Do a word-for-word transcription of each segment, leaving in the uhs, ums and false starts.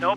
No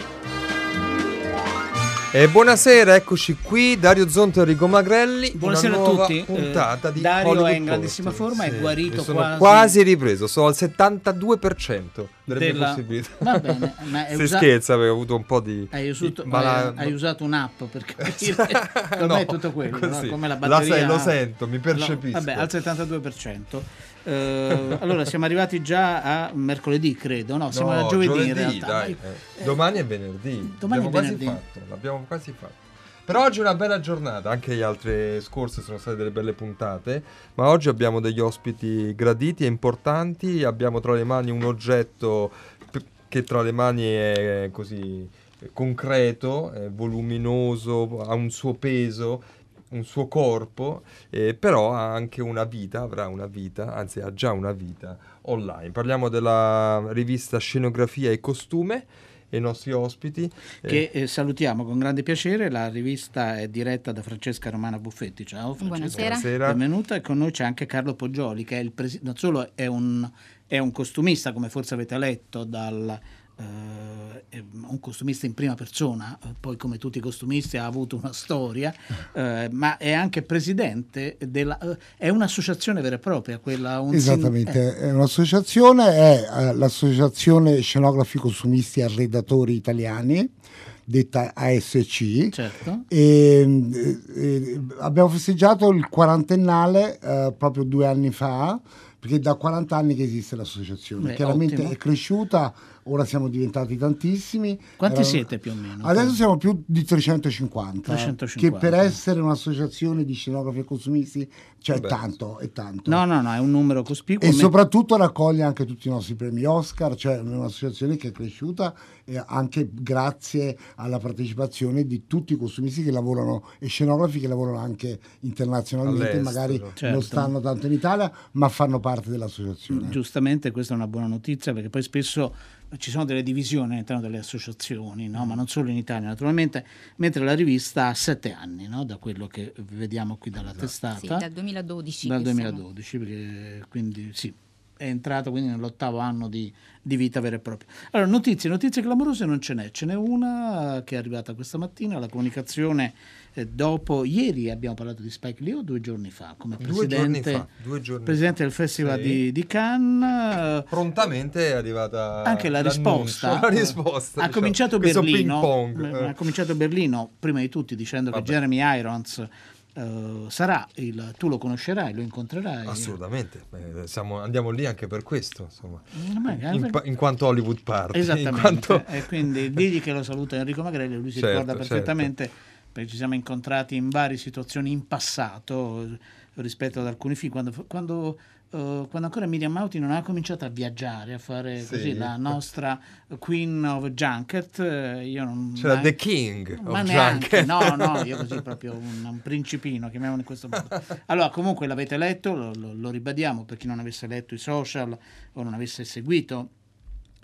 E buonasera, eccoci qui, Dario Zonta e Arrigo Magrelli. Buonasera a tutti. Puntata eh, di Dario Hollywood è in grandissima Post. forma, sì, è guarito sono quasi. quasi ripreso, sono al settantadue per cento delle mie possibilità. Va bene, ma è Se usa... scherza, perché ho avuto un po' di. Hai usato, di mala... hai usato un'app per capire. Per no, me è tutto quello, no? Come la batteria. La, lo sento, mi percepisco. Lo, vabbè, al settantadue per cento. Uh, allora siamo arrivati già a mercoledì, credo. No, siamo no, a giovedì, giovedì in realtà. Dai, eh. Domani è venerdì. Domani è venerdì. Quasi fatto, l'abbiamo quasi fatto. Però oggi è una bella giornata, anche le altre scorse sono state delle belle puntate, ma oggi abbiamo degli ospiti graditi e importanti, abbiamo tra le mani un oggetto che tra le mani è così concreto, è voluminoso, ha un suo peso, un suo corpo, eh, però ha anche una vita, avrà una vita, anzi ha già una vita online. Parliamo della rivista Scenografia e Costume e i nostri ospiti che eh, salutiamo con grande piacere. La rivista è diretta da Francesca Romana Buffetti. Ciao Francesca. Buonasera. Buonasera. Benvenuta. E con noi c'è anche Carlo Poggioli, che è il presi- non solo è un, è un costumista, come forse avete letto dal... Uh, un costumista in prima persona, poi come tutti i costumisti ha avuto una storia, uh, ma è anche presidente della uh, è un'associazione vera e propria, quella un esattamente eh. è un'associazione, è l'associazione Scenografi Costumisti Arredatori Italiani, detta A S C. Certo. e, e abbiamo festeggiato il quarantennale uh, proprio due anni fa, perché da quaranta anni che esiste l'associazione. Beh, chiaramente ottimo. È cresciuta, ora siamo diventati tantissimi. Quanti Era... siete più o meno? Adesso siamo più di trecentocinquanta, trecentocinquanta. Che per essere un'associazione di scenografi e costumisti, cioè è tanto, è tanto. No, no, no, è un numero cospicuo. E me... soprattutto raccoglie anche tutti i nostri premi Oscar, cioè è un'associazione che è cresciuta eh, anche grazie alla partecipazione di tutti i costumisti che lavorano e scenografi che lavorano anche internazionalmente, all'estero. Magari certo. non stanno tanto in Italia, ma fanno parte parte dell'associazione. Giustamente, questa è una buona notizia, perché poi spesso ci sono delle divisioni all'interno delle associazioni, no? Ma non solo in Italia naturalmente, mentre la rivista ha sette anni, no? Da quello che vediamo qui dalla esatto. testata. Sì, dal duemiladodici. Dal duemiladodici, perché, quindi sì, è entrato quindi nell'ottavo anno di, di vita vera e propria. Allora, notizie, notizie clamorose non ce n'è, ce n'è una che è arrivata questa mattina, la comunicazione eh, dopo, ieri abbiamo parlato di Spike Lee o due giorni fa, come due presidente, giorni fa, due giorni presidente fa. del Festival sì. di, di Cannes. Prontamente è arrivata anche la risposta, la risposta. Ha, diciamo, cominciato Berlino, ha cominciato Berlino prima di tutti dicendo Vabbè. che Jeremy Irons... Uh, sarà il, tu lo conoscerai, lo incontrerai assolutamente. Beh, siamo, andiamo lì anche per questo, insomma, in, per... in quanto Hollywood Party, esattamente, quanto... e quindi digli che lo saluta Enrico Magrelli, lui si certo, ricorda perfettamente certo. perché ci siamo incontrati in varie situazioni in passato rispetto ad alcuni film, quando, quando Uh, quando ancora Miriam Mauti non ha cominciato a viaggiare, a fare sì. così la nostra Queen of Junket, io non c'era neanche, The King ma of neanche, Junket no no io così proprio un, un principino, chiamiamolo in questo modo. Allora, comunque l'avete letto, lo, lo, lo ribadiamo per chi non avesse letto i social o non avesse seguito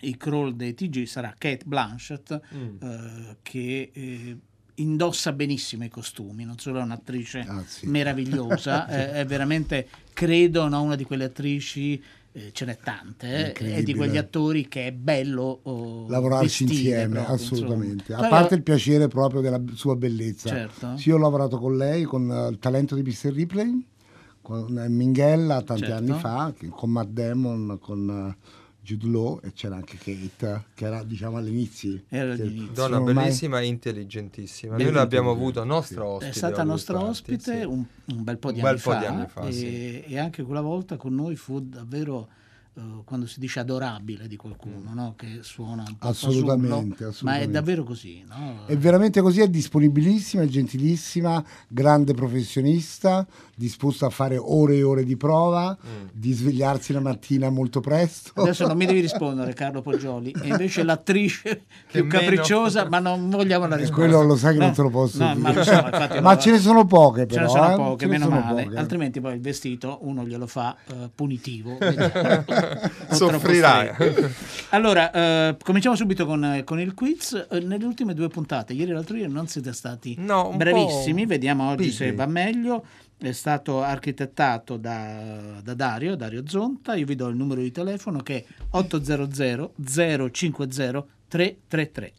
i crawl dei T G, sarà Cate Blanchett mm. uh, che eh, indossa benissimo i costumi, non solo è un'attrice ah, sì. meravigliosa, è, è veramente, credo, no, una di quelle attrici, eh, ce n'è tante, e di quegli attori che è bello oh, lavorarci insieme, proprio, assolutamente, insomma. A parte il piacere proprio della sua bellezza. Certo. Sì, io ho lavorato con lei, con uh, Il Talento di mister Ripley, con uh, Minghella tanti certo. anni fa, con Matt Damon, con... Uh, Law, e c'era anche Kate, che era, diciamo, all'inizio, era all'inizio. Donna bellissima e intelligentissima. Noi l'abbiamo avuta nostra sì. ospite, è stata nostra ospite sì. un, un bel po' di, un anni, bel fa, po' di anni fa e, sì. e anche quella volta con noi fu davvero uh, quando si dice adorabile di qualcuno, no? Che suona un po' assolutamente, suono, assolutamente, ma è davvero così, no? È veramente così, è disponibilissima, è gentilissima, grande professionista, disposta a fare ore e ore di prova, mm. di svegliarsi la mattina molto presto. Adesso non mi devi rispondere, Carlo Poggioli, e invece l'attrice che più meno. capricciosa, ma non vogliamo la risposta. Quello lo sai che no, non te lo posso no, dire. Ma, lo so, infatti, ma ce ne sono poche però. Ce ne sono poche, eh? meno male, poche. Altrimenti poi il vestito uno glielo fa uh, punitivo. soffrirà. Allora, eh, cominciamo subito con, eh, con il quiz. Eh, nelle ultime due puntate, ieri e l'altro ieri, non siete stati no, bravissimi. Vediamo oggi pigli. se va meglio. È stato architettato da, da Dario, Dario Zonta. Io vi do il numero di telefono che è otto zero zero zero cinque zero tre tre tre.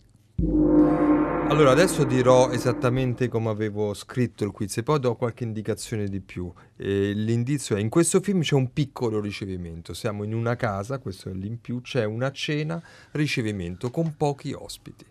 Allora, adesso dirò esattamente come avevo scritto il quiz e poi do qualche indicazione di più. E l'indizio è: in questo film c'è un piccolo ricevimento. Siamo in una casa, questo è l'impiù, c'è una cena, ricevimento con pochi ospiti.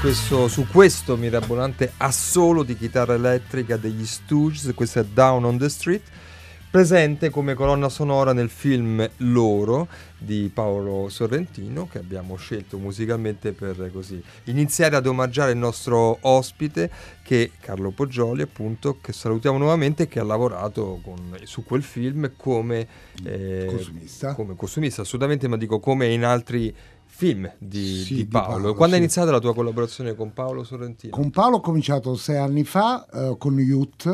Questo, su questo mirabolante assolo di chitarra elettrica degli Stooges, questa è Down on the Street, presente come colonna sonora nel film Loro di Paolo Sorrentino, che abbiamo scelto musicalmente per così iniziare ad omaggiare il nostro ospite, che Carlo Poggioli, appunto, che salutiamo nuovamente, che ha lavorato con, su quel film come eh, costumista, come costumista assolutamente, ma dico come in altri film di, sì, di Paolo. Di Paolo Quando sì. è iniziata la tua collaborazione con Paolo Sorrentino? Con Paolo ho cominciato sei anni fa, uh, con Youth,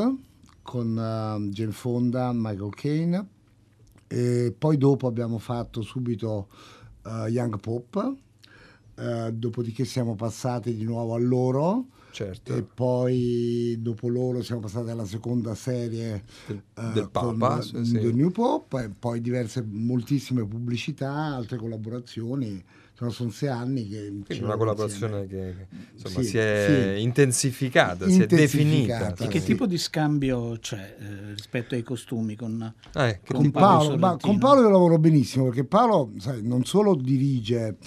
con uh, Jane Fonda, Michael Caine, e poi dopo abbiamo fatto subito uh, Young Pope, uh, dopodiché siamo passati di nuovo a Loro, certo. e poi dopo Loro siamo passati alla seconda serie del, uh, del Papa, con sì. The New Pope, e poi diverse, moltissime pubblicità, altre collaborazioni. Sono, sono sei anni che è una collaborazione insieme. che insomma, sì, si è sì. intensificata, si è definita. E che sì. tipo di scambio c'è eh, rispetto ai costumi con, eh, con, con Paolo? Ma con Paolo io lavoro benissimo, perché Paolo, sai, non solo dirige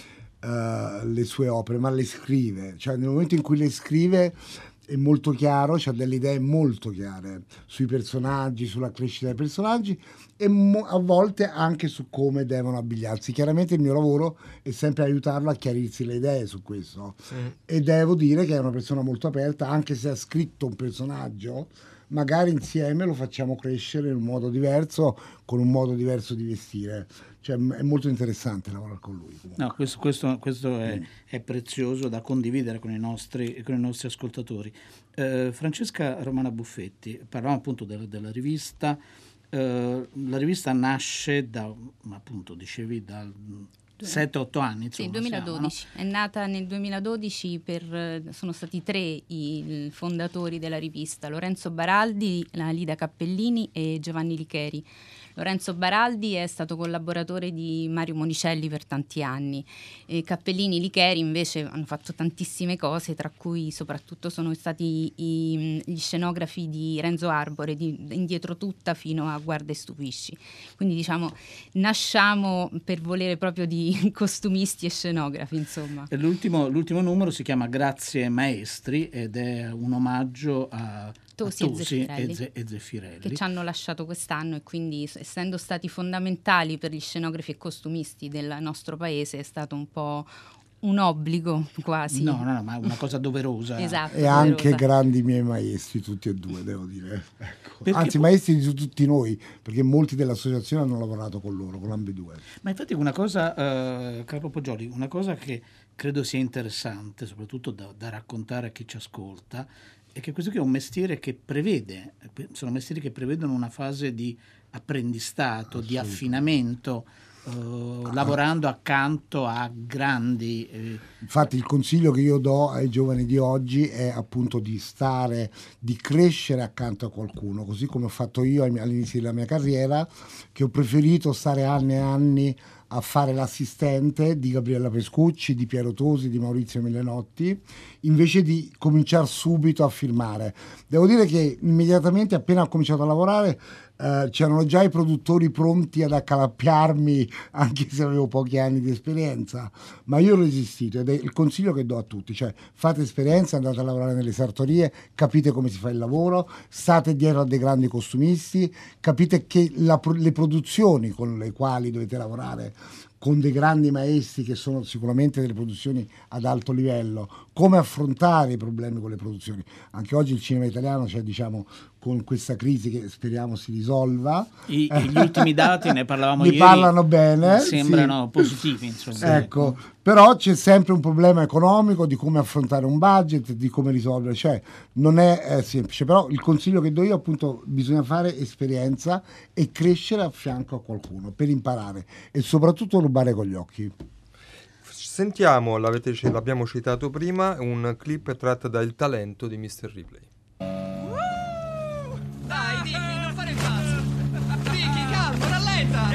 uh, le sue opere, ma le scrive. Cioè, nel momento in cui le scrive è molto chiaro, c'ha delle idee molto chiare sui personaggi, sulla crescita dei personaggi e mo- a volte anche su come devono abbigliarsi. Chiaramente il mio lavoro è sempre aiutarlo a chiarirsi le idee su questo, sì. e devo dire che è una persona molto aperta, anche se ha scritto un personaggio, magari insieme lo facciamo crescere in un modo diverso, con un modo diverso di vestire. Cioè, è molto interessante lavorare con lui. Comunque. No, questo, questo, questo è, mm. è prezioso da condividere con i nostri, con i nostri ascoltatori. Eh, Francesca Romana Buffetti, parlavamo appunto della, della rivista. Eh, la rivista nasce da, appunto, dicevi, dal sette otto anni, insomma, sì, duemiladodici siamo, no? È nata nel duemiladodici per, sono stati tre i fondatori della rivista: Lorenzo Baraldi, Lida Cappellini e Giovanni Licheri. Lorenzo Baraldi è stato collaboratore di Mario Monicelli per tanti anni. E Cappellini e Licheri invece hanno fatto tantissime cose, tra cui soprattutto sono stati i, gli scenografi di Renzo Arbore, di Indietro Tutta fino a Guarda e Stupisci. Quindi diciamo nasciamo per volere proprio di costumisti e scenografi, insomma. E l'ultimo, l'ultimo numero si chiama Grazie Maestri ed è un omaggio a Tosi, a Tosi e, Zeffirelli, e, Ze- e Zeffirelli che ci hanno lasciato quest'anno, e quindi essendo stati fondamentali per gli scenografi e costumisti del nostro paese è stato un po' un obbligo quasi. No, no, no, ma una cosa doverosa. Esatto, e doverosa. Anche grandi miei maestri, tutti e due, devo dire. Ecco. Anzi, poi... maestri di tutti noi, perché molti dell'associazione hanno lavorato con loro, con ambedue. Ma infatti una cosa, eh, Carlo Poggioli, una cosa che credo sia interessante, soprattutto da, da raccontare a chi ci ascolta, è che questo qui è un mestiere che prevede, sono mestieri che prevedono una fase di apprendistato, di affinamento, Uh, lavorando accanto a grandi eh. Infatti il consiglio che io do ai giovani di oggi è appunto di stare, di crescere accanto a qualcuno, così come ho fatto io all'inizio della mia carriera, che ho preferito stare anni e anni a fare l'assistente di Gabriella Pescucci, di Piero Tosi, di Maurizio Millenotti, invece di cominciare subito a filmare. Devo dire che immediatamente appena ho cominciato a lavorare eh, c'erano già i produttori pronti ad accalappiarmi, anche se avevo pochi anni di esperienza, ma io ho resistito, ed è il consiglio che do a tutti, cioè fate esperienza, andate a lavorare nelle sartorie, capite come si fa il lavoro, state dietro a dei grandi costumisti, capite che la, le produzioni con le quali dovete lavorare con dei grandi maestri, che sono sicuramente delle produzioni ad alto livello, come affrontare i problemi con le produzioni. Anche oggi il cinema italiano, cioè, diciamo, con questa crisi che speriamo si risolva, I, gli ultimi dati ne parlavamo ne ieri, parlano bene, sembrano sì. positivi, insomma. Ecco, però c'è sempre un problema economico di come affrontare un budget, di come risolvere, cioè non è eh, semplice, però il consiglio che do io appunto bisogna fare esperienza e crescere a fianco a qualcuno per imparare e soprattutto rubare con gli occhi. Sentiamo, l'avete, l'abbiamo citato prima, un clip tratto da Il Talento di mister Ripley. Dai, Dicky, non fare il passo. Dicky, calma, rallenta.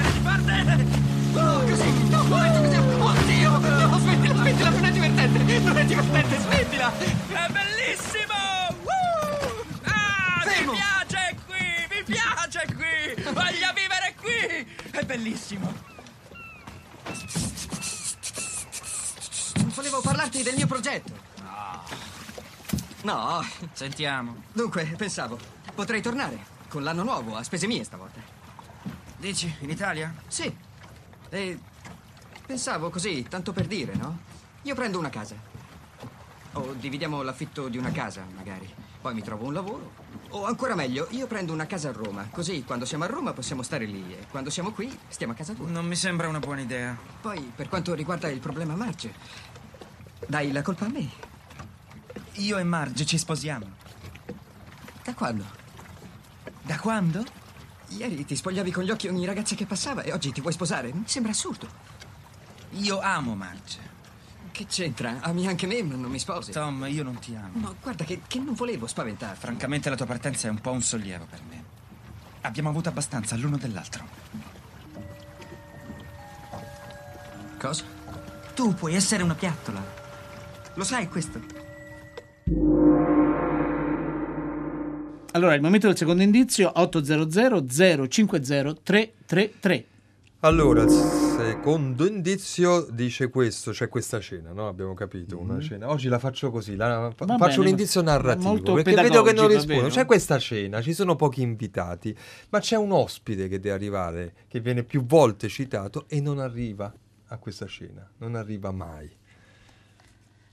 No, così, no, così. Oddio, no, smettila, smettila, non è divertente. Non è divertente, smettila. È bellissimo. Woo! Ah, mi piace qui, mi piace qui. Voglio vivere qui. È bellissimo. Volevo parlarti del mio progetto. No. No, sentiamo. Dunque, pensavo, potrei tornare con l'anno nuovo a spese mie stavolta. Dici, in Italia? Sì. E pensavo così, tanto per dire, no? Io prendo una casa. O dividiamo l'affitto di una casa, magari. Poi mi trovo un lavoro. O ancora meglio, io prendo una casa a Roma. Così quando siamo a Roma possiamo stare lì. E quando siamo qui, stiamo a casa tua. Non mi sembra una buona idea. Poi, per quanto riguarda il problema Marge, dai la colpa a me. Io e Marge ci sposiamo. Da quando? Da quando? Ieri ti spogliavi con gli occhi ogni ragazza che passava e oggi ti vuoi sposare? Mi sembra assurdo. Io amo Marge. Che c'entra? Ami anche me, ma non mi sposi. Tom, io non ti amo. No, guarda che, che non volevo spaventarti. Francamente la tua partenza è un po' un sollievo per me. Abbiamo avuto abbastanza l'uno dell'altro. Cosa? Tu puoi essere una piattola. Lo sai questo? Allora, il momento del secondo indizio, otto zero zero zero cinque zero tre tre tre. Allora, il secondo indizio dice questo, cioè questa cena, no? Abbiamo capito, mm-hmm. una cena. Oggi la faccio così, la, fa, bene, faccio un indizio narrativo, perché vedo che non rispondo. C'è questa cena, ci sono pochi invitati, ma c'è un ospite che deve arrivare, che viene più volte citato e non arriva a questa cena, non arriva mai.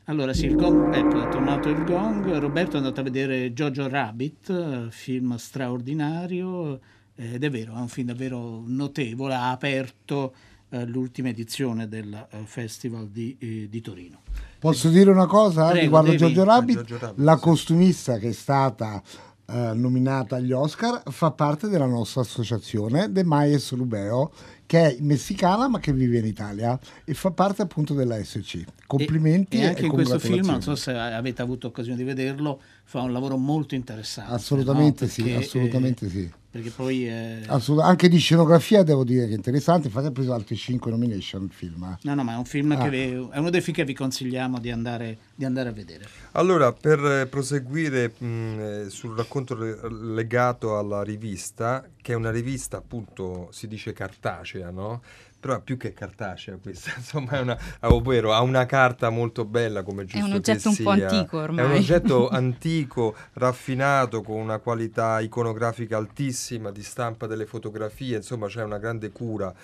Allora sì, il gong, ecco, è tornato il gong. Roberto è andato a vedere Jojo Rabbit, film straordinario, ed è vero, è un film davvero notevole, ha aperto eh, l'ultima edizione del eh, Festival di, eh, di Torino. Posso dire una cosa? Prego, riguardo devi... Jojo Rabbit, Jojo Rabbit, la sì. costumista che è stata eh, nominata agli Oscar fa parte della nostra associazione, De Maes Rubeo, che è messicana ma che vive in Italia e fa parte appunto della A S C. Complimenti e, e anche e in questo film, non so se avete avuto occasione di vederlo, fa un lavoro molto interessante. Assolutamente no? Perché, sì, assolutamente eh, sì. perché poi è... Anche di scenografia devo dire che è interessante, infatti ha preso altri cinque nomination il film. No, no, ma è un film ah. che vi, è uno dei film che vi consigliamo di andare, di andare a vedere. Allora, per proseguire mh, sul racconto legato alla rivista, che è una rivista appunto, si dice cartacea, no? Però più che cartacea questa, insomma è una, ovvero ha una carta molto bella, come giusto che sia. È un oggetto un po' antico ormai. È un oggetto antico, raffinato, con una qualità iconografica altissima, di stampa delle fotografie, insomma c'è una grande cura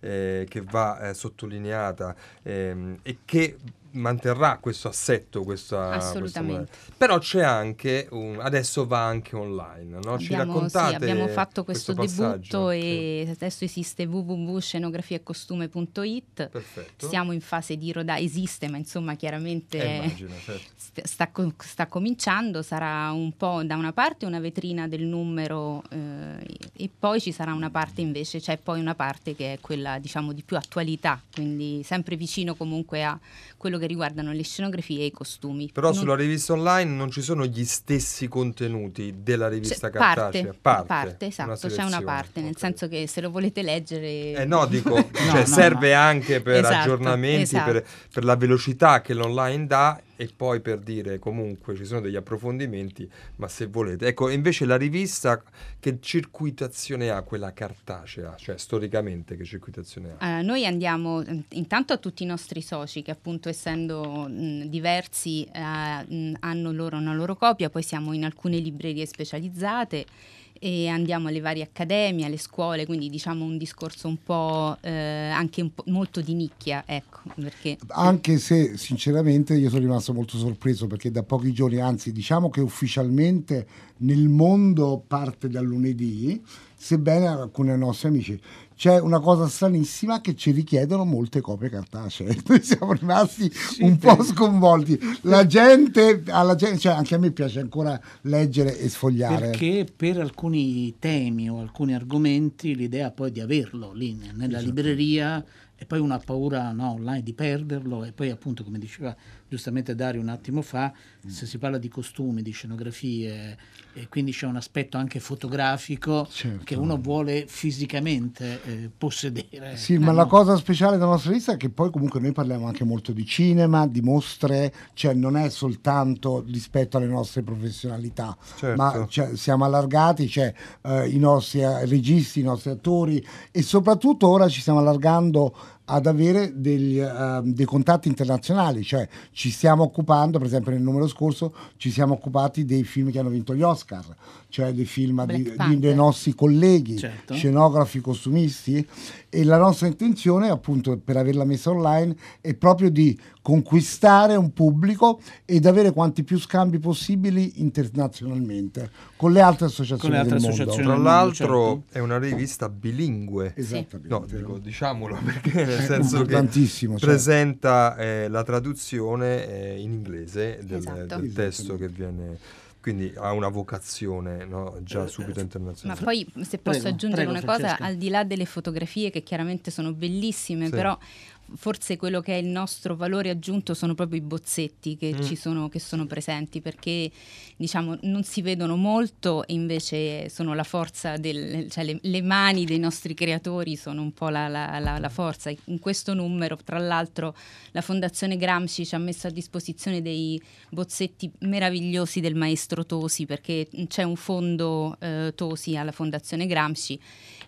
eh, che va eh, sottolineata eh, e che manterrà questo assetto, questa, assolutamente, questa... però c'è anche un... adesso va anche online, no? Ci abbiamo, raccontate sì, abbiamo fatto questo, questo debutto e sì. adesso esiste w w w punto scenografia e costume punto i t. Perfetto. Siamo in fase di rodare, esiste ma insomma chiaramente eh, immagino, certo. st- sta, co- sta cominciando, sarà un po' da una parte una vetrina del numero eh, e poi ci sarà una parte invece, c'è cioè poi una parte che è quella diciamo di più attualità, quindi sempre vicino comunque a quello che riguardano le scenografie e i costumi. Però non... sulla rivista online non ci sono gli stessi contenuti della rivista c'è, cartacea. Parte, parte, parte esatto, una c'è una parte, okay. Nel senso che se lo volete leggere... Eh no, dico, no, cioè, no, serve no. anche per esatto, aggiornamenti, esatto. Per, per la velocità che l'online dà, e poi per dire comunque ci sono degli approfondimenti, ma se volete. Ecco, invece la rivista che circuitazione ha quella cartacea? Cioè storicamente che circuitazione ha? Uh, noi andiamo intanto a tutti i nostri soci che appunto essendo mh, diversi uh, mh, hanno loro una loro copia, poi siamo in alcune librerie specializzate e andiamo alle varie accademie, alle scuole, quindi diciamo un discorso un po' eh, anche un po' molto di nicchia, ecco, perché anche se sinceramente io sono rimasto molto sorpreso perché da pochi giorni, anzi diciamo che ufficialmente nel mondo parte da lunedì, sebbene alcuni nostri amici, c'è una cosa stranissima che ci richiedono molte copie cartacee. Noi siamo rimasti sì, un po' sconvolti. La gente, alla gente, cioè anche a me piace ancora leggere e sfogliare. Perché per alcuni temi o alcuni argomenti l'idea poi di averlo lì nella esatto. libreria, e poi una paura no, online di perderlo, e poi appunto come diceva giustamente Dario un attimo fa, mm. se si parla di costumi, di scenografie, e quindi c'è un aspetto anche fotografico certo. che uno vuole fisicamente eh, possedere. Sì, eh, ma no. la cosa speciale della nostra lista è che poi comunque noi parliamo anche molto di cinema, di mostre, cioè non è soltanto rispetto alle nostre professionalità, certo. ma cioè, siamo allargati, cioè eh, i nostri registi, i nostri attori, e soprattutto ora ci stiamo allargando ad avere degli, uh, dei contatti internazionali, cioè ci stiamo occupando, per esempio nel numero scorso ci siamo occupati dei film che hanno vinto gli Oscar, cioè dei film di, di, dei nostri colleghi, certo. scenografi, costumisti, e la nostra intenzione appunto per averla messa online è proprio di conquistare un pubblico ed avere quanti più scambi possibili internazionalmente con le altre associazioni, le altre del, associazioni mondo. Del mondo. Tra l'altro certo. è una rivista bilingue, esattamente. No, dico, diciamolo perché nel senso che cioè. presenta eh, la traduzione eh, in inglese del, esatto. del testo che viene, quindi ha una vocazione no? già eh, subito eh, internazionale. Ma poi se posso prego, aggiungere prego, una Francesca. cosa, al di là delle fotografie che chiaramente sono bellissime, sì. però forse quello che è il nostro valore aggiunto sono proprio i bozzetti che mm. ci sono, che sono presenti, perché diciamo non si vedono molto e invece sono la forza del, cioè le, le mani dei nostri creatori sono un po' la, la, la, la forza. In questo numero tra l'altro la Fondazione Gramsci ci ha messo a disposizione dei bozzetti meravigliosi del maestro Tosi, perché c'è un fondo eh, Tosi alla Fondazione Gramsci,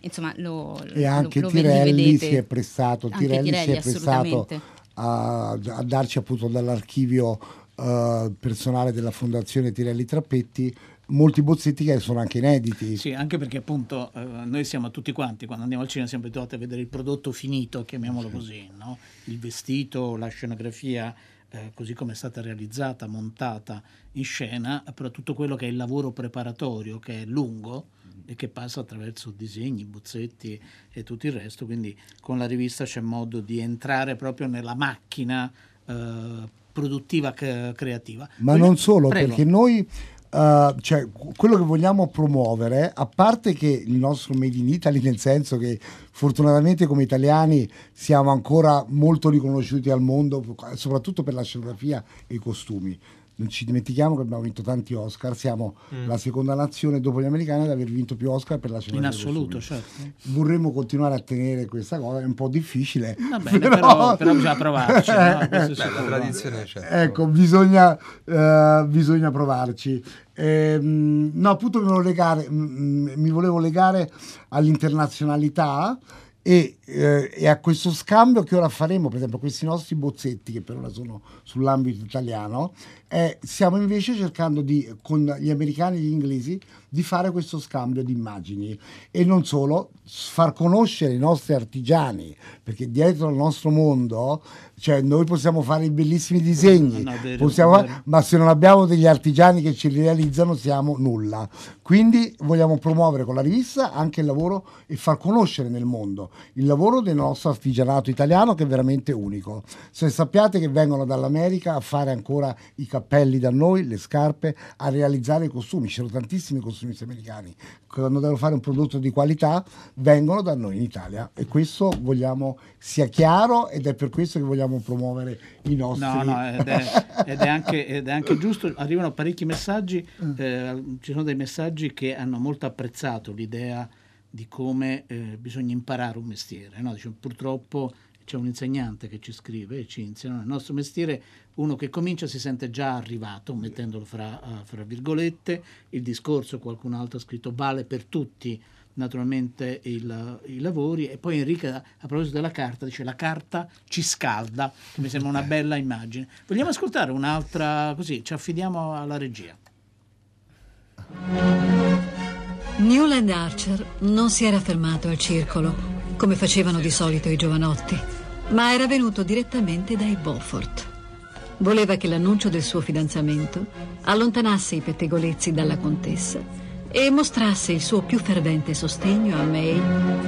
insomma lo, e anche lo, lo Tirelli si è prestato Tirelli si è prestato a, a darci appunto dall'archivio uh, personale della Fondazione Tirelli Trappetti molti bozzetti che sono anche inediti. Sì, anche perché appunto eh, noi siamo tutti quanti, quando andiamo al cinema siamo abituati a vedere il prodotto finito, chiamiamolo sì. così, no? Il vestito, la scenografia eh, così come è stata realizzata, montata in scena, però tutto quello che è il lavoro preparatorio, che è lungo e che passa attraverso disegni, bozzetti e tutto il resto, quindi con la rivista c'è modo di entrare proprio nella macchina eh, produttiva c- creativa. Ma quindi, non solo, prego. Perché noi Uh, cioè quello che vogliamo promuovere, a parte che il nostro Made in Italy, nel senso che fortunatamente come italiani siamo ancora molto riconosciuti al mondo, soprattutto per la scenografia e i costumi, non ci dimentichiamo che abbiamo vinto tanti Oscar, siamo mm. la seconda nazione dopo gli americani ad aver vinto più Oscar per la scenografia. In assoluto, certo. Vorremmo continuare a tenere questa cosa, è un po' difficile. Va bene, però, però, però bisogna provarci. No? Beh, la tradizione c'è. Certo. Ecco, bisogna, eh, bisogna provarci. Eh, no, appunto mi volevo legare, mi volevo legare all'internazionalità. E, eh, e a questo scambio che ora faremo, per esempio questi nostri bozzetti che per ora sono sull'ambito italiano, eh, stiamo invece cercando di, con gli americani e gli inglesi, di fare questo scambio di immagini e non solo, far conoscere i nostri artigiani, perché dietro al nostro mondo, cioè, noi possiamo fare i bellissimi disegni, no, vero, possiamo fare, ma se non abbiamo degli artigiani che ci realizzano siamo nulla. Quindi vogliamo promuovere con la rivista anche il lavoro e far conoscere nel mondo il lavoro del nostro artigianato italiano, che è veramente unico. Se sappiate che vengono dall'America a fare ancora i cappelli da noi, le scarpe, a realizzare i costumi, c'erano tantissimi costumisti americani, quando devono fare un prodotto di qualità vengono da noi in Italia, e questo vogliamo sia chiaro, ed è per questo che vogliamo promuovere i nostri. No, no, ed è, ed, è anche, ed è anche giusto. Arrivano parecchi messaggi, eh, ci sono dei messaggi che hanno molto apprezzato l'idea di come eh, bisogna imparare un mestiere, no? Dice, purtroppo c'è un insegnante che ci scrive e ci insegna, no, il nostro mestiere, uno che comincia si sente già arrivato, mettendolo fra, uh, fra virgolette, il discorso, qualcun altro ha scritto, vale per tutti naturalmente il, i lavori. E poi Enrica, a proposito della carta, dice la carta ci scalda, che mi sembra una bella immagine. Vogliamo ascoltare un'altra, così ci affidiamo alla regia. Newland Archer non si era fermato al circolo come facevano di solito i giovanotti, ma era venuto direttamente dai Beaufort. Voleva che l'annuncio del suo fidanzamento allontanasse i pettegolezzi dalla contessa e mostrasse il suo più fervente sostegno a May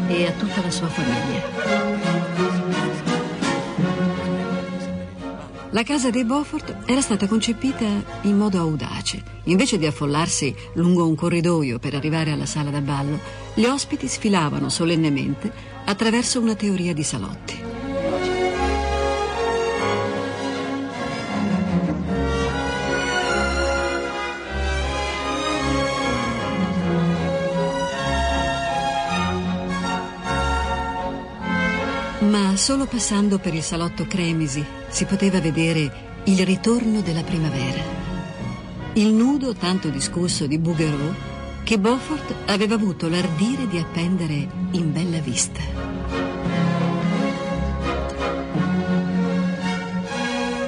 e a tutta la sua famiglia. La casa dei Beaufort era stata concepita in modo audace. Invece di affollarsi lungo un corridoio per arrivare alla sala da ballo, gli ospiti sfilavano solennemente attraverso una teoria di salotti. Ma solo passando per il salotto Cremisi si poteva vedere il ritorno della primavera. Il nudo tanto discusso di Bouguereau che Beaufort aveva avuto l'ardire di appendere in bella vista.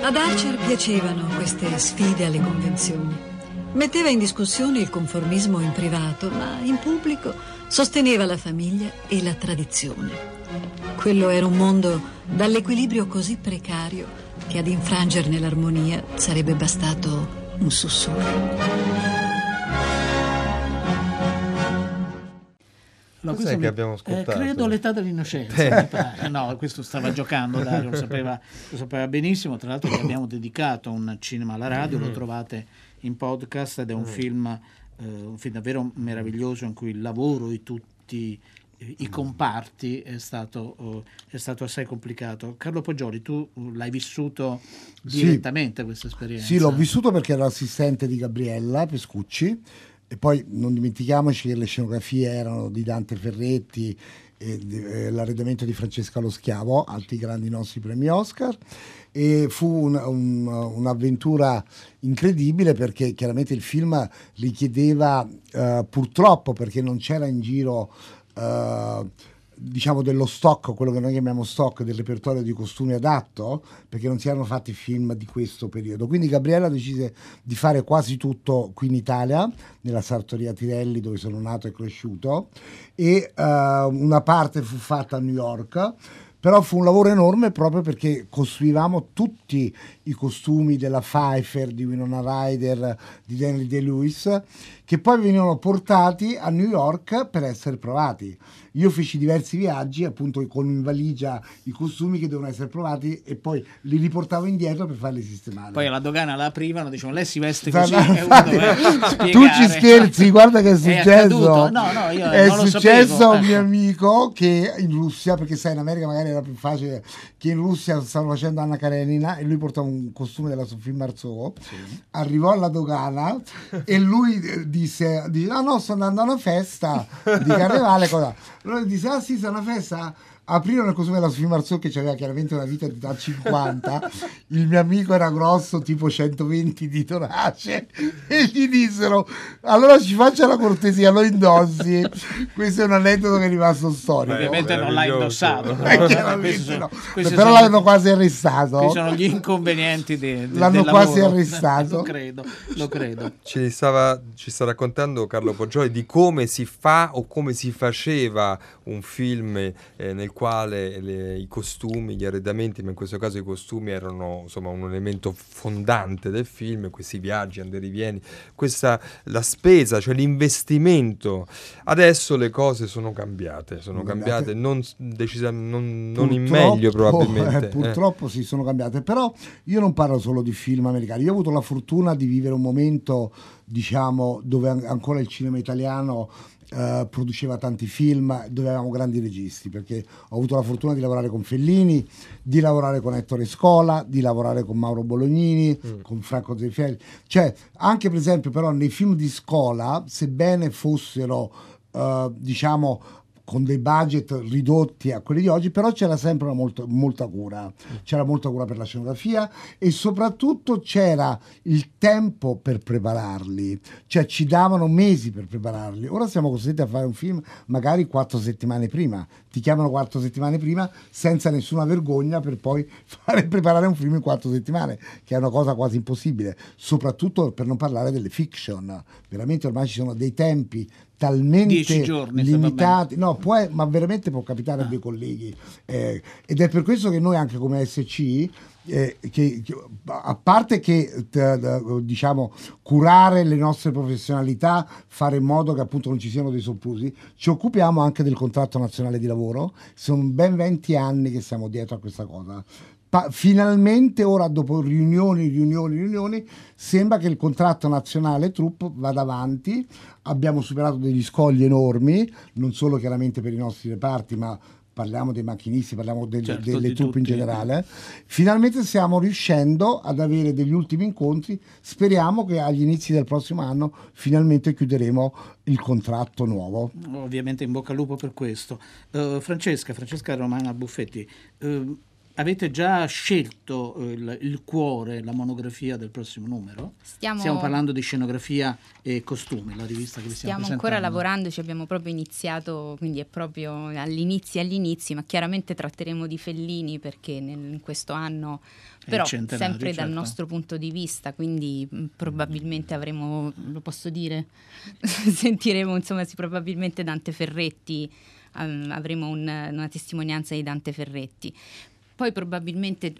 Ad Archer piacevano queste sfide alle convenzioni. Metteva in discussione il conformismo in privato, ma in pubblico sosteneva la famiglia e la tradizione. Quello era un mondo dall'equilibrio così precario che ad infrangerne l'armonia sarebbe bastato un sussurro. No, questo mi... che abbiamo ascoltato? Eh, credo l'età dell'innocenza. No, questo stava giocando, Dario lo sapeva, lo sapeva benissimo. Tra l'altro gli abbiamo dedicato un cinema alla radio, mm-hmm. lo trovate in podcast, ed è un, mm-hmm. film, eh, un film davvero meraviglioso in cui il lavoro di tutti i comparti è stato, è stato assai complicato. Carlo Poggioli, tu l'hai vissuto direttamente, sì, questa esperienza? Sì, l'ho vissuto perché ero assistente di Gabriella Pescucci, e poi non dimentichiamoci che le scenografie erano di Dante Ferretti e, e l'arredamento di Francesca Lo Schiavo, altri grandi nostri premi Oscar, e fu un, un, un'avventura incredibile, perché chiaramente il film richiedeva, eh, purtroppo perché non c'era in giro, Uh, diciamo, dello stock, quello che noi chiamiamo stock, del repertorio di costumi adatto, perché non si erano fatti film di questo periodo. Quindi Gabriella decise di fare quasi tutto qui in Italia, nella sartoria Tirelli, dove sono nato e cresciuto, e uh, una parte fu fatta a New York. Però fu un lavoro enorme, proprio perché costruivamo tutti i costumi della Pfeiffer, di Winona Ryder, di Daniel Day-Lewis, che poi venivano portati a New York per essere provati. Io feci diversi viaggi appunto con in valigia i costumi che devono essere provati e poi li riportavo indietro per farli sistemare. Poi alla dogana la aprivano, dicevano lei si veste così. Infatti, eh, tu ci scherzi, guarda che è successo. È, no, no, io è non successo lo sapevo, a un mio amico che in Russia, perché sai in America magari era più facile, che in Russia stavano facendo Anna Karenina e lui portava un costume della Sophie Marzovo, sì. Arrivò alla dogana e lui disse, disse no no sto andando a una festa di carnevale, cosa? Allora disse, ah sì, sta una festa. Aprirono il costume della Sophie Marceau, che aveva chiaramente una vita da cinquanta. Il mio amico era grosso, tipo centoventi di torace, e gli dissero, allora ci faccia la cortesia, lo indossi. Questo è un aneddoto che è rimasto storico. Beh, ovviamente non l'ha indossato, però, sono, no. Però sono, l'hanno quasi arrestato. Sono gli inconvenienti de, de, l'hanno del quasi lavoro. Arrestato. Lo credo, lo credo. Ci, stava, ci sta raccontando Carlo Poggioli di come si fa o come si faceva un film eh, nel quale le, i costumi, gli arredamenti, ma in questo caso i costumi erano insomma un elemento fondante del film, questi viaggi, andare e vieni, questa la spesa, cioè l'investimento. Adesso le cose sono cambiate, sono cambiate, non, decisa, non, non in meglio probabilmente. Eh, purtroppo eh. sì, sono cambiate, però io non parlo solo di film americani, io ho avuto la fortuna di vivere un momento, diciamo, dove ancora il cinema italiano Uh, produceva tanti film, dove avevamo grandi registi, perché ho avuto la fortuna di lavorare con Fellini, di lavorare con Ettore Scola, di lavorare con Mauro Bolognini, mm. con Franco Zeffirelli, cioè anche per esempio però nei film di Scola, sebbene fossero uh, diciamo con dei budget ridotti a quelli di oggi, però c'era sempre una molto, molta cura, c'era molta cura per la scenografia e soprattutto c'era il tempo per prepararli, cioè ci davano mesi per prepararli. Ora siamo costretti a fare un film magari quattro settimane prima, ti chiamano quattro settimane prima senza nessuna vergogna per poi fare preparare un film in quattro settimane, che è una cosa quasi impossibile, soprattutto per non parlare delle fiction, veramente ormai ci sono dei tempi talmente giorni, limitati, no, può, ma veramente può capitare ah. a dei colleghi eh, ed è per questo che noi anche come A S C eh, che, che, a parte che t, t, diciamo curare le nostre professionalità, fare in modo che appunto non ci siano dei soprusi, ci occupiamo anche del contratto nazionale di lavoro. Sono ben venti anni che siamo dietro a questa cosa. Pa- finalmente ora, dopo riunioni, riunioni, riunioni, sembra che il contratto nazionale T R U P vada avanti. Abbiamo superato degli scogli enormi, non solo chiaramente per i nostri reparti, ma parliamo dei macchinisti, parliamo del, certo, delle truppe in generale. Finalmente stiamo riuscendo ad avere degli ultimi incontri, speriamo che agli inizi del prossimo anno finalmente chiuderemo il contratto nuovo. Ovviamente in bocca al lupo per questo. Uh, Francesca, Francesca Romana Buffetti, uh, avete già scelto il, il cuore, la monografia del prossimo numero? Stiamo, Stiamo parlando di Scenografia e Costume, la rivista che vi stiamo presentando. Stiamo ancora lavorando, ci abbiamo proprio iniziato, quindi è proprio all'inizio, all'inizio, ma chiaramente tratteremo di Fellini perché nel, in questo anno, però sempre dal certo. nostro punto di vista, quindi mh, probabilmente avremo, lo posso dire, sentiremo insomma sì, probabilmente Dante Ferretti, um, avremo un, una testimonianza di Dante Ferretti. Poi probabilmente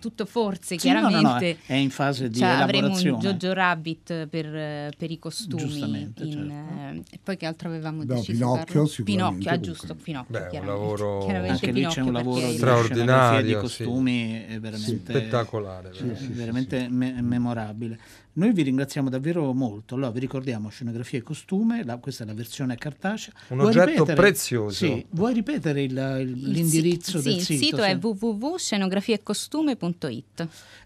tutto forse sì, chiaramente no, no, no. è in fase di cioè, elaborazione. Avremo un Jojo Rabbit per, per i costumi in, certo. eh, poi che altro avevamo no, deciso Pinocchio Pinocchio ah, giusto Pinocchio Beh, un lavoro... anche Pinocchio lì c'è un lavoro di straordinario di costumi sì. è veramente sì, spettacolare è sì, sì, veramente sì, sì. Me- memorabile. Noi vi ringraziamo davvero molto. Allora vi ricordiamo Scenografia e Costume, la, questa è la versione cartacea, un vuoi oggetto ripetere, prezioso sì, vuoi ripetere il, il, il l'indirizzo sì, del sì, sito? Il sito sì. è w w w punto scenografiaecostume punto i t.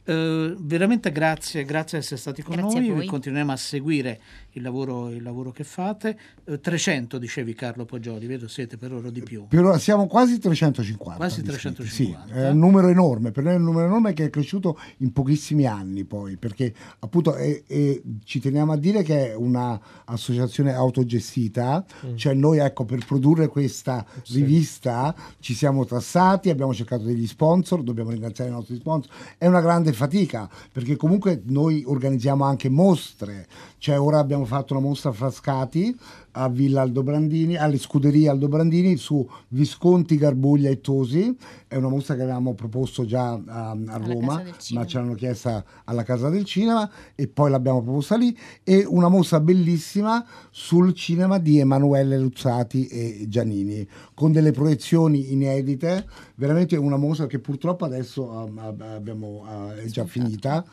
uh, veramente grazie grazie di essere stati con grazie noi, continuiamo a seguire il lavoro, il lavoro che fate. uh, trecento dicevi Carlo Poggioli, vedo siete per ora di più, per ora siamo quasi trecentocinquanta, quasi trecentocinquanta sì, è un numero enorme, per noi è un numero enorme che è cresciuto in pochissimi anni poi, perché appunto E, e ci teniamo a dire che è un'associazione autogestita, mm. cioè noi ecco per produrre questa sì. rivista ci siamo tassati, abbiamo cercato degli sponsor, dobbiamo ringraziare i nostri sponsor, è una grande fatica perché comunque noi organizziamo anche mostre, cioè ora abbiamo fatto una mostra a Frascati, a Villa Aldo Brandini, alle scuderie Aldo Brandini su Visconti, Garbuglia e Tosi, è una mostra che avevamo proposto già a, a Roma, ma ci hanno chiesta alla Casa del Cinema, e e poi l'abbiamo proposta lì, e una mostra bellissima sul cinema di Emanuele Luzzati e Giannini, con delle proiezioni inedite, veramente una mostra che purtroppo adesso abbiamo, è già Scusato. finita,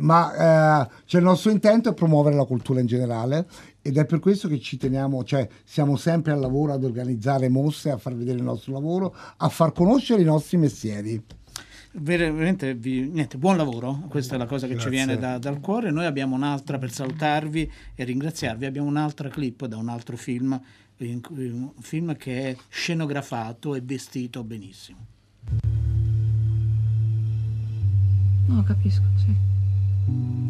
ma eh, cioè il nostro intento è promuovere la cultura in generale, ed è per questo che ci teniamo, cioè siamo sempre al lavoro ad organizzare mostre, a far vedere il nostro lavoro, a far conoscere i nostri mestieri. Veramente vi, niente, buon lavoro, questa è la cosa che Grazie. ci viene da, dal cuore. Noi abbiamo un'altra, per salutarvi e ringraziarvi, abbiamo un'altra clip da un altro film, un film che è scenografato e vestito benissimo. No, capisco, sì. Mm-hmm.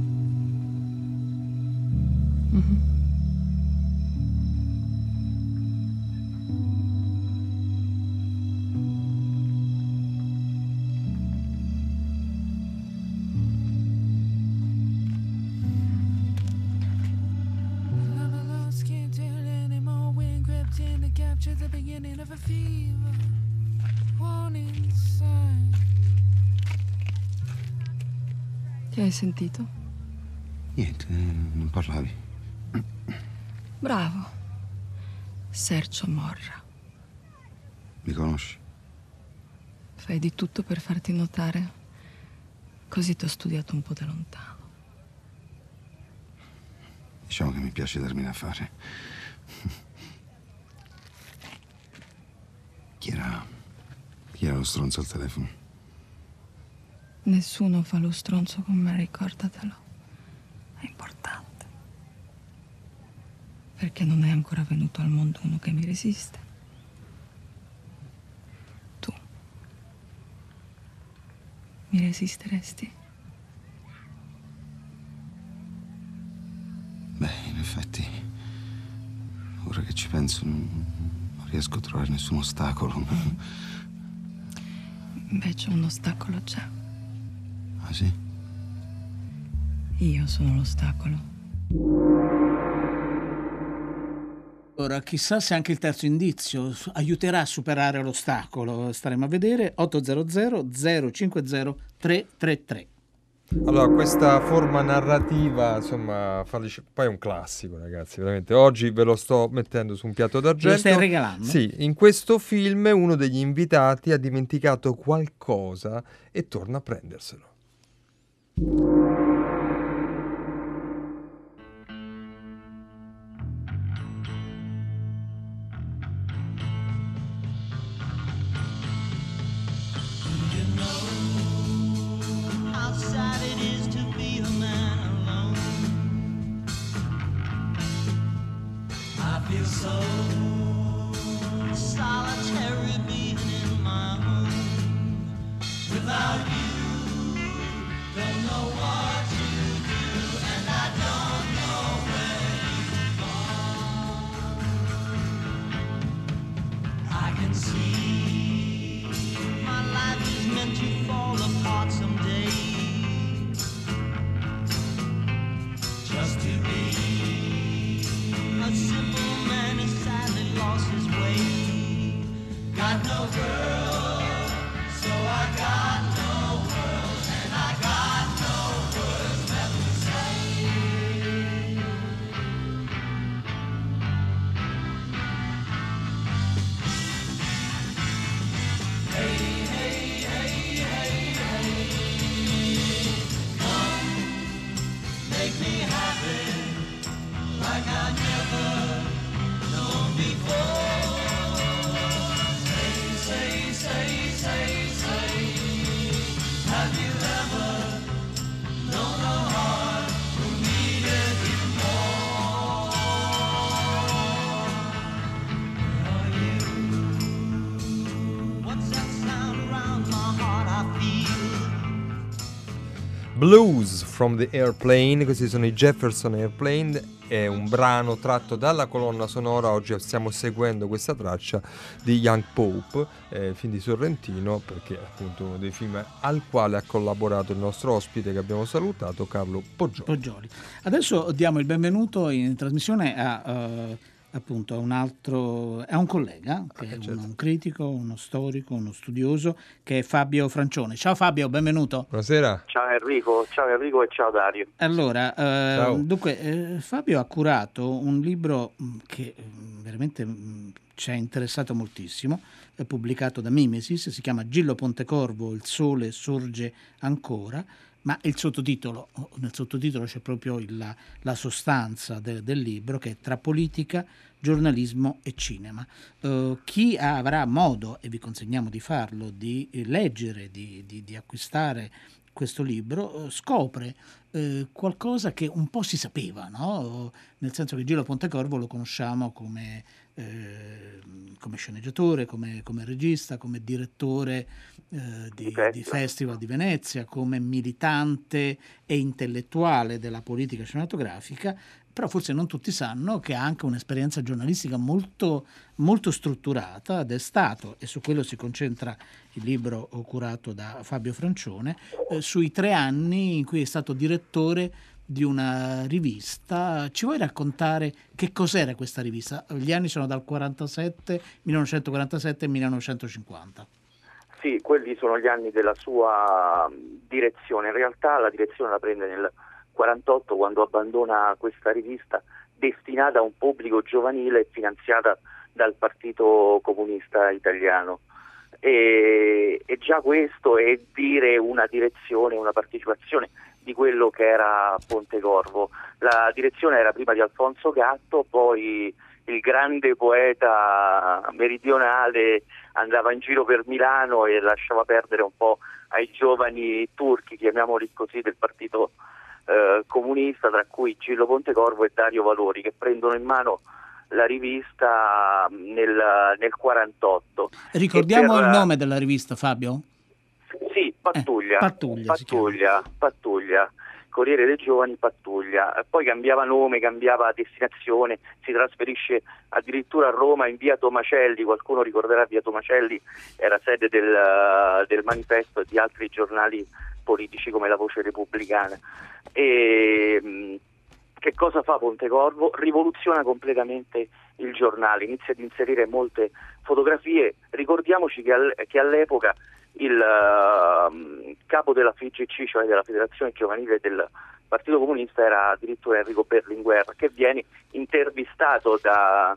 The beginning of a fever, warning sign. Ti hai sentito? Niente, non parlavi. Bravo. Sergio Morra. Mi conosci? Fai di tutto per farti notare, così ti ho studiato un po' da lontano. Diciamo che mi piace darmi da fare. Chi era, chi era lo stronzo al telefono? Nessuno fa lo stronzo con me, ricordatelo. È importante. Perché non è ancora venuto al mondo uno che mi resiste. Tu mi resisteresti? Beh, in effetti, ora che ci penso, non... Non riesco a trovare nessun ostacolo. Invece un ostacolo c'è. Ah, sì? Io sono l'ostacolo. Ora, chissà se anche il terzo indizio aiuterà a superare l'ostacolo. Staremo a vedere. Otto zero zero zero cinque zero tre tre tre. Allora, questa forma narrativa, insomma, poi è un classico, ragazzi, veramente. Oggi ve lo sto mettendo su un piatto d'argento. Lo stai regalando? Sì, in questo film uno degli invitati ha dimenticato qualcosa e torna a prenderselo. Blues from the Airplane, questi sono i Jefferson Airplane, è un brano tratto dalla colonna sonora, oggi stiamo seguendo questa traccia di Young Pope, eh, film di Sorrentino, perché è appunto uno dei film al quale ha collaborato il nostro ospite che abbiamo salutato, Carlo Poggioli. Poggioli. Adesso diamo il benvenuto in trasmissione a... Uh... appunto a un altro, a un collega, che ah, è certo. uno, un critico, uno storico, uno studioso, che è Fabio Francione. Ciao Fabio, benvenuto. Buonasera. Ciao Enrico, ciao Enrico e ciao Dario. Allora, eh, ciao. dunque eh, Fabio ha curato un libro che veramente mh, ci ha interessato moltissimo, è pubblicato da Mimesis, si chiama Gillo Pontecorvo, il sole sorge ancora. Ma il sottotitolo, nel sottotitolo c'è proprio il, la, la sostanza de, del libro, che è Tra politica, giornalismo e cinema. Uh, chi avrà modo, e vi consegniamo di farlo, di leggere, di, di, di acquistare questo libro, scopre eh, qualcosa che un po' si sapeva, no? Nel senso che Gillo Pontecorvo lo conosciamo come, eh, come sceneggiatore, come, come regista, come direttore eh, di, di Festival di Venezia, come militante e intellettuale della politica cinematografica, però forse non tutti sanno che ha anche un'esperienza giornalistica molto, molto strutturata, ed è stato, e su quello si concentra il libro curato da Fabio Francione, eh, sui tre anni in cui è stato direttore di una rivista. Ci vuoi raccontare che cos'era questa rivista? Gli anni sono dal quarantasette, millenovecentoquarantasette al millenovecentocinquanta. Sì, quelli sono gli anni della sua direzione. In realtà la direzione la prende nel quarantotto, quando abbandona questa rivista destinata a un pubblico giovanile e finanziata dal Partito Comunista Italiano, e, e già questo è dire una direzione, una partecipazione di quello che era Pontecorvo. La direzione era prima di Alfonso Gatto, poi il grande poeta meridionale andava in giro per Milano e lasciava perdere un po' ai giovani turchi, chiamiamoli così, del Partito Eh, comunista, tra cui Gillo Pontecorvo e Dario Valori, che prendono in mano la rivista nel, nel quarantotto. Ricordiamo per... il nome della rivista, Fabio? Sì, Pattuglia. Eh, Pattuglia, Pattuglia, Pattuglia, Corriere dei Giovani, Pattuglia. Poi cambiava nome, cambiava destinazione, si trasferisce addirittura a Roma in Via Tomacelli, qualcuno ricorderà Via Tomacelli, era sede del, del Manifesto e di altri giornali politici come La Voce Repubblicana. E che cosa fa Pontecorvo? Rivoluziona completamente il giornale, inizia ad inserire molte fotografie. Ricordiamoci che all'epoca il uh, capo della F I G C, cioè della Federazione Giovanile del Partito Comunista, era addirittura Enrico Berlinguer, che viene intervistato da,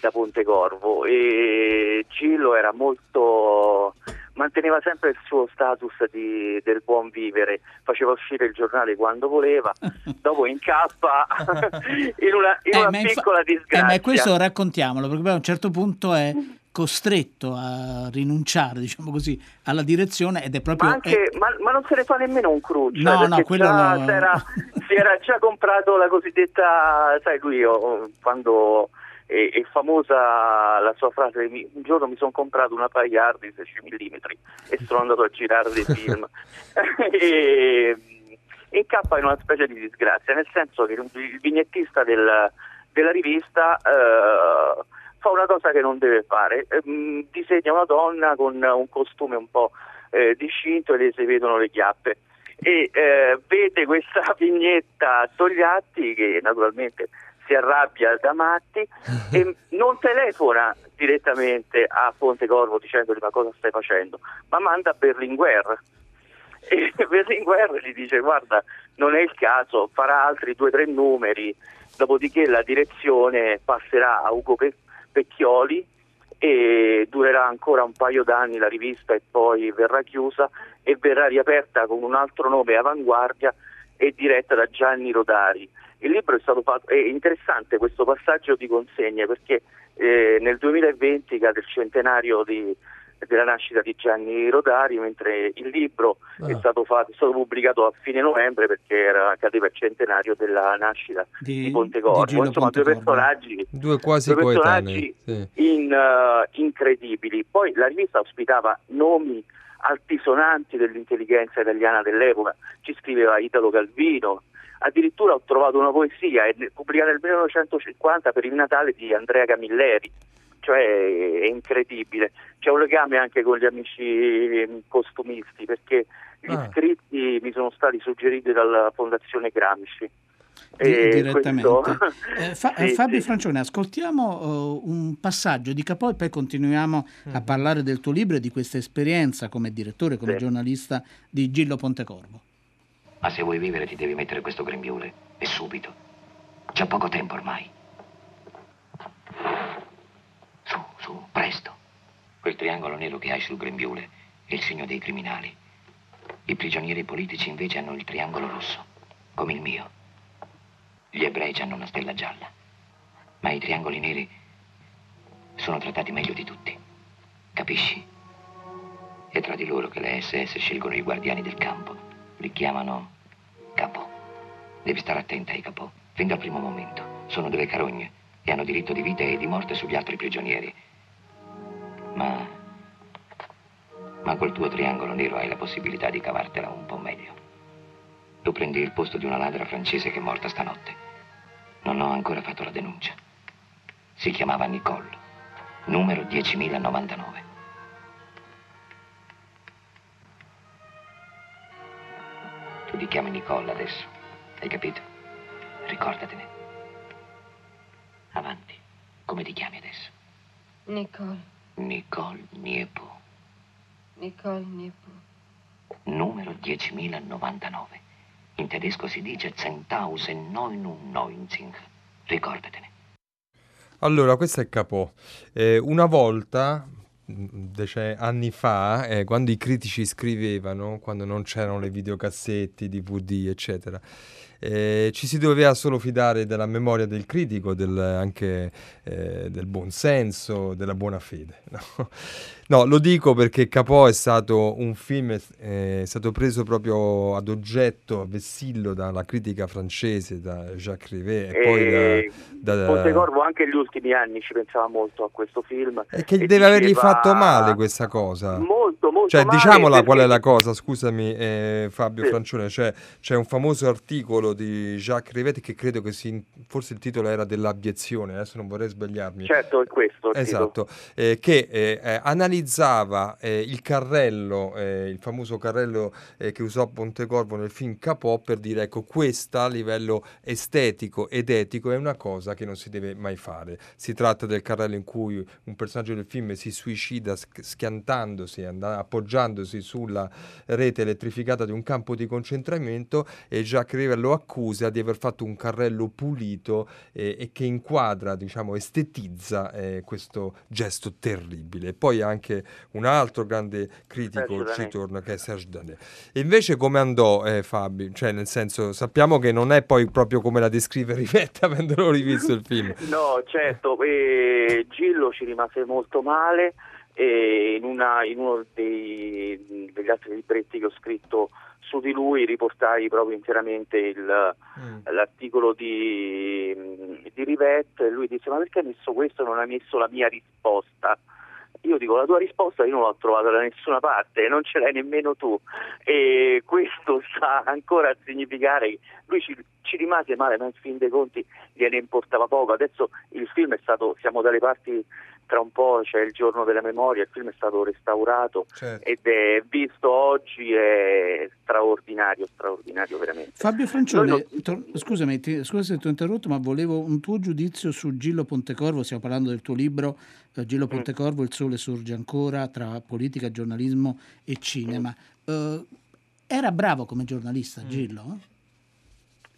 da Pontecorvo, e Gillo era molto... manteneva sempre il suo status di, del buon vivere, faceva uscire il giornale quando voleva, dopo incappa in una, in eh, una piccola infa- disgrazia. Eh, ma questo raccontiamolo, perché poi a un certo punto è costretto a rinunciare, diciamo così, alla direzione, ed è proprio... Ma, anche, è... ma, ma non se ne fa nemmeno un cruccio, no, eh, no, quello già lo... era, si era già comprato la cosiddetta, sai, lui io, quando... E, e famosa la sua frase: un giorno mi sono comprato una Paillard di sedici millimetri e sono andato a girare dei film. E incappa in una specie di disgrazia, nel senso che il vignettista del, della rivista eh, fa una cosa che non deve fare, eh, disegna una donna con un costume un po' eh, discinto e le si vedono le chiappe, e eh, vede questa vignetta Togliatti, che naturalmente si arrabbia da matti e non telefona direttamente a Pontecorvo dicendogli ma cosa stai facendo, ma manda Berlinguer, e Berlinguer gli dice guarda non è il caso, farà altri due o tre numeri, dopodiché la direzione passerà a Ugo Pe- Pecchioli e durerà ancora un paio d'anni la rivista, e poi verrà chiusa e verrà riaperta con un altro nome, Avanguardia, e diretta da Gianni Rodari. Il libro è stato fatto, è interessante questo passaggio di consegne, perché eh, nel duemilaventi cade il centenario di, della nascita di Gianni Rodari, mentre il libro ah. è stato fatto, è stato pubblicato a fine novembre perché era, cadeva il centenario della nascita di, di Pontecorvo. Insomma, due personaggi, due quasi due personaggi sì. in, uh, incredibili. Poi la rivista ospitava nomi altisonanti dell'intelligenza italiana dell'epoca, ci scriveva Italo Calvino. Addirittura ho trovato una poesia pubblicata nel millenovecentocinquanta per il Natale di Andrea Camilleri, cioè è incredibile. C'è un legame anche con gli amici costumisti, perché gli ah. scritti mi sono stati suggeriti dalla Fondazione Gramsci. E direttamente. Eh, fa- sì, Fabio sì. Francione, ascoltiamo uh, un passaggio di Capò e poi continuiamo mm-hmm. a parlare del tuo libro e di questa esperienza come direttore, come sì. giornalista di Gillo Pontecorvo. Ma se vuoi vivere ti devi mettere questo grembiule, e subito. C'è poco tempo ormai. Su, su, presto. Quel triangolo nero che hai sul grembiule è il segno dei criminali. I prigionieri politici invece hanno il triangolo rosso, come il mio. Gli ebrei hanno una stella gialla, ma i triangoli neri sono trattati meglio di tutti, capisci? È tra di loro che le esse esse scelgono i guardiani del campo, li chiamano capò. Devi stare attenta ai capò, fin dal primo momento. Sono delle carogne e hanno diritto di vita e di morte sugli altri prigionieri. Ma, ma col tuo triangolo nero hai la possibilità di cavartela un po' meglio. Tu prendi il posto di una ladra francese che è morta stanotte. Non ho ancora fatto la denuncia. Si chiamava Nicole, numero diecimila novantanove. Tu ti chiami Nicole adesso, hai capito? Ricordatene. Avanti, come ti chiami adesso? Nicole. Nicole Niepo. Nicole Niepo. Numero diecimila novantanove. In tedesco si dice Zehntausendneunundneunzig. Ricordatene. Allora, questo è Capò. Eh, una volta, dec- anni fa, eh, quando i critici scrivevano, quando non c'erano le videocassette, D V D, eccetera, eh, ci si doveva solo fidare della memoria del critico, del, anche eh, del buon senso, della buona fede. No? No, lo dico perché Capò è stato un film, eh, è stato preso proprio ad oggetto, a vessillo dalla critica francese, da Jacques Rivet e, e poi da... da Pontecorvo anche negli ultimi anni ci pensava molto a questo film. E che e deve avergli fatto male questa cosa. Molto, molto cioè, male. Cioè, diciamola perché... qual è la cosa, scusami eh, Fabio sì. Francione, cioè, c'è un famoso articolo di Jacques Rivet che credo che si, forse il titolo era dell'abiezione, adesso non vorrei sbagliarmi. Certo, è questo. Esatto, eh, che eh, analizza Utilizzava eh, il carrello, eh, il famoso carrello eh, che usò Pontecorvo nel film Capò per dire: ecco, questa a livello estetico ed etico è una cosa che non si deve mai fare. Si tratta del carrello in cui un personaggio del film si suicida sc- schiantandosi, and- appoggiandosi sulla rete elettrificata di un campo di concentramento, e Jacques Rivet lo accusa di aver fatto un carrello pulito eh, e che inquadra, diciamo, estetizza eh, questo gesto terribile. Poi anche un altro grande critico ci torna, che è Serge Danet. E invece come andò eh, Fabio? Cioè, nel senso, sappiamo che non è poi proprio come la descrive Rivet, avendolo rivisto il film. No, certo, eh, Gillo ci rimase molto male e in, una, in uno dei, degli altri libretti che ho scritto su di lui riportai proprio interamente il, mm. l'articolo di, di Rivet. Lui dice: ma perché hai messo questo e non hai messo la mia risposta? Io dico: la tua risposta io non l'ho trovata da nessuna parte, non ce l'hai nemmeno tu. E questo sta ancora a significare che lui ci, ci rimase male, ma in fin dei conti gliene importava poco. Adesso il film è stato, siamo dalle parti tra un po', c'è cioè il giorno della memoria, il film è stato restaurato, certo, ed è visto oggi, è straordinario, straordinario veramente. Fabio Francione, non... to- scusami, ti, scusa se ti ho interrotto, ma volevo un tuo giudizio su Gillo Pontecorvo. Stiamo parlando del tuo libro eh, Gillo Pontecorvo, mm. Il sole sorge ancora, tra politica, giornalismo e cinema. Mm. Uh, era bravo come giornalista mm. Gillo?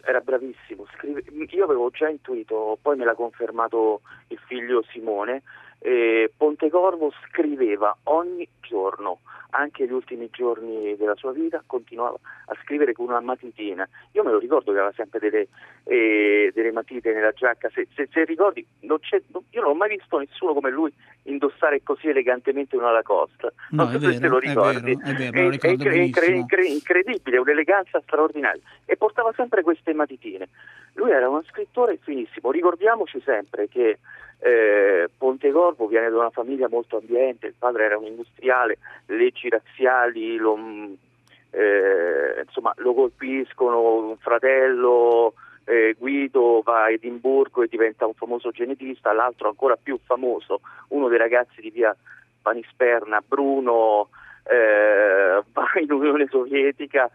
Era bravissimo, scrive... io avevo già intuito, poi me l'ha confermato il figlio Simone. Eh, Pontecorvo scriveva ogni giorno, anche gli ultimi giorni della sua vita continuava a scrivere con una matitina. Io me lo ricordo che aveva sempre delle, eh, delle matite nella giacca. Se, se, se ricordi, non c'è, io non ho mai visto nessuno come lui indossare così elegantemente una Lacoste. No, non so se te lo ricordi. È, vero, è, vero, è, è incre- incre- incredibile, un'eleganza straordinaria. E portava sempre queste matitine. Lui era uno scrittore finissimo. Ricordiamoci sempre che Eh, Pontecorvo viene da una famiglia molto ambiente, il padre era un industriale, leggi razziali lo, eh, insomma, lo colpiscono, un fratello eh, Guido va a Edimburgo e diventa un famoso genetista, l'altro ancora più famoso, uno dei ragazzi di via Panisperna, Bruno, eh, va in Unione Sovietica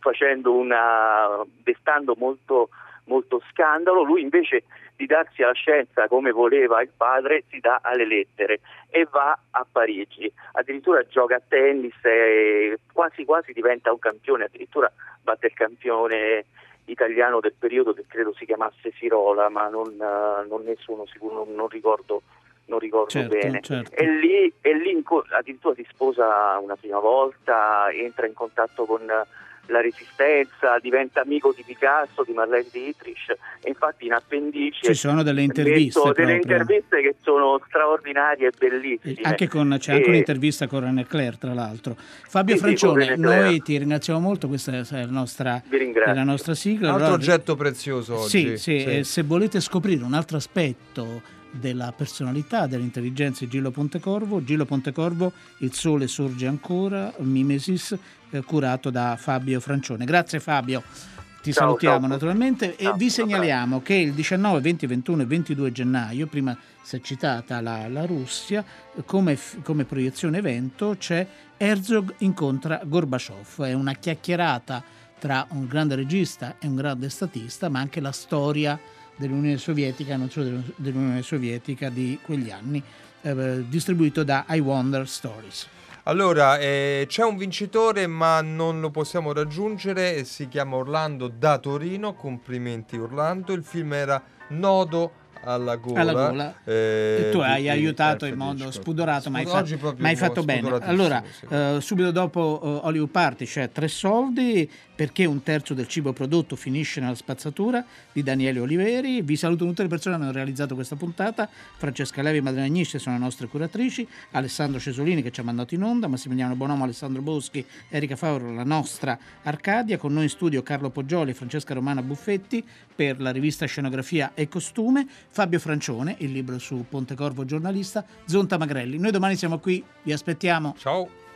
facendo una, destando molto molto scandalo, lui invece di darsi alla scienza come voleva il padre si dà alle lettere e va a Parigi, addirittura gioca a tennis e quasi quasi diventa un campione, addirittura batte il campione italiano del periodo che credo si chiamasse Sirola, ma non, non nessuno sicuro, non, non ricordo non ricordo certo, bene certo. E lì, e lì addirittura si sposa una prima volta, entra in contatto con la Resistenza, diventa amico di Picasso, di Marlene Dietrich, e infatti in appendice ci sono delle interviste, detto, delle interviste che sono straordinarie e bellissime, e anche con, c'è e... anche un'intervista con René Clair, tra l'altro. Fabio sì, Francione, sì, noi ti ringraziamo molto, questa è la nostra, è la nostra sigla, un altro allora... oggetto prezioso oggi. Sì, sì, sì. E se volete scoprire un altro aspetto della personalità, dell'intelligenza di Gillo Pontecorvo, Gillo Pontecorvo, Il sole sorge ancora, Mimesis, eh, curato da Fabio Francione. Grazie Fabio, ti ciao, salutiamo ciao. naturalmente ciao, e vi segnaliamo ciao. che il diciannove, venti, ventuno e ventidue gennaio, prima si è citata la, la Russia, come, come proiezione evento c'è Herzog incontra Gorbaciov, è una chiacchierata tra un grande regista e un grande statista, ma anche la storia dell'Unione Sovietica, non solo dell'Unione Sovietica di quegli anni, eh, distribuito da I Wonder Stories. Allora, eh, c'è un vincitore ma non lo possiamo raggiungere, si chiama Orlando da Torino, complimenti Orlando, il film era Nodo alla gola, alla gola. Eh, e tu hai aiutato in modo spudorato, ma hai fatto, ma hai fatto bene. Allora, sì. eh, subito dopo uh, Hollywood Party c'è Tre soldi, perché un terzo del cibo prodotto finisce nella spazzatura, di Daniele Oliveri. Vi saluto tutte le persone che hanno realizzato questa puntata: Francesca Levi e Madre Agnisce sono le nostre curatrici, Alessandro Cesolini che ci ha mandato in onda, Massimiliano Bonomo, Alessandro Boschi, Erika Fauro, la nostra Arcadia. Con noi in studio Carlo Poggioli e Francesca Romana Buffetti per la rivista Scenografia e Costume, Fabio Francione, il libro su Pontecorvo giornalista, Zonta Magrelli. Noi domani siamo qui, vi aspettiamo. Ciao.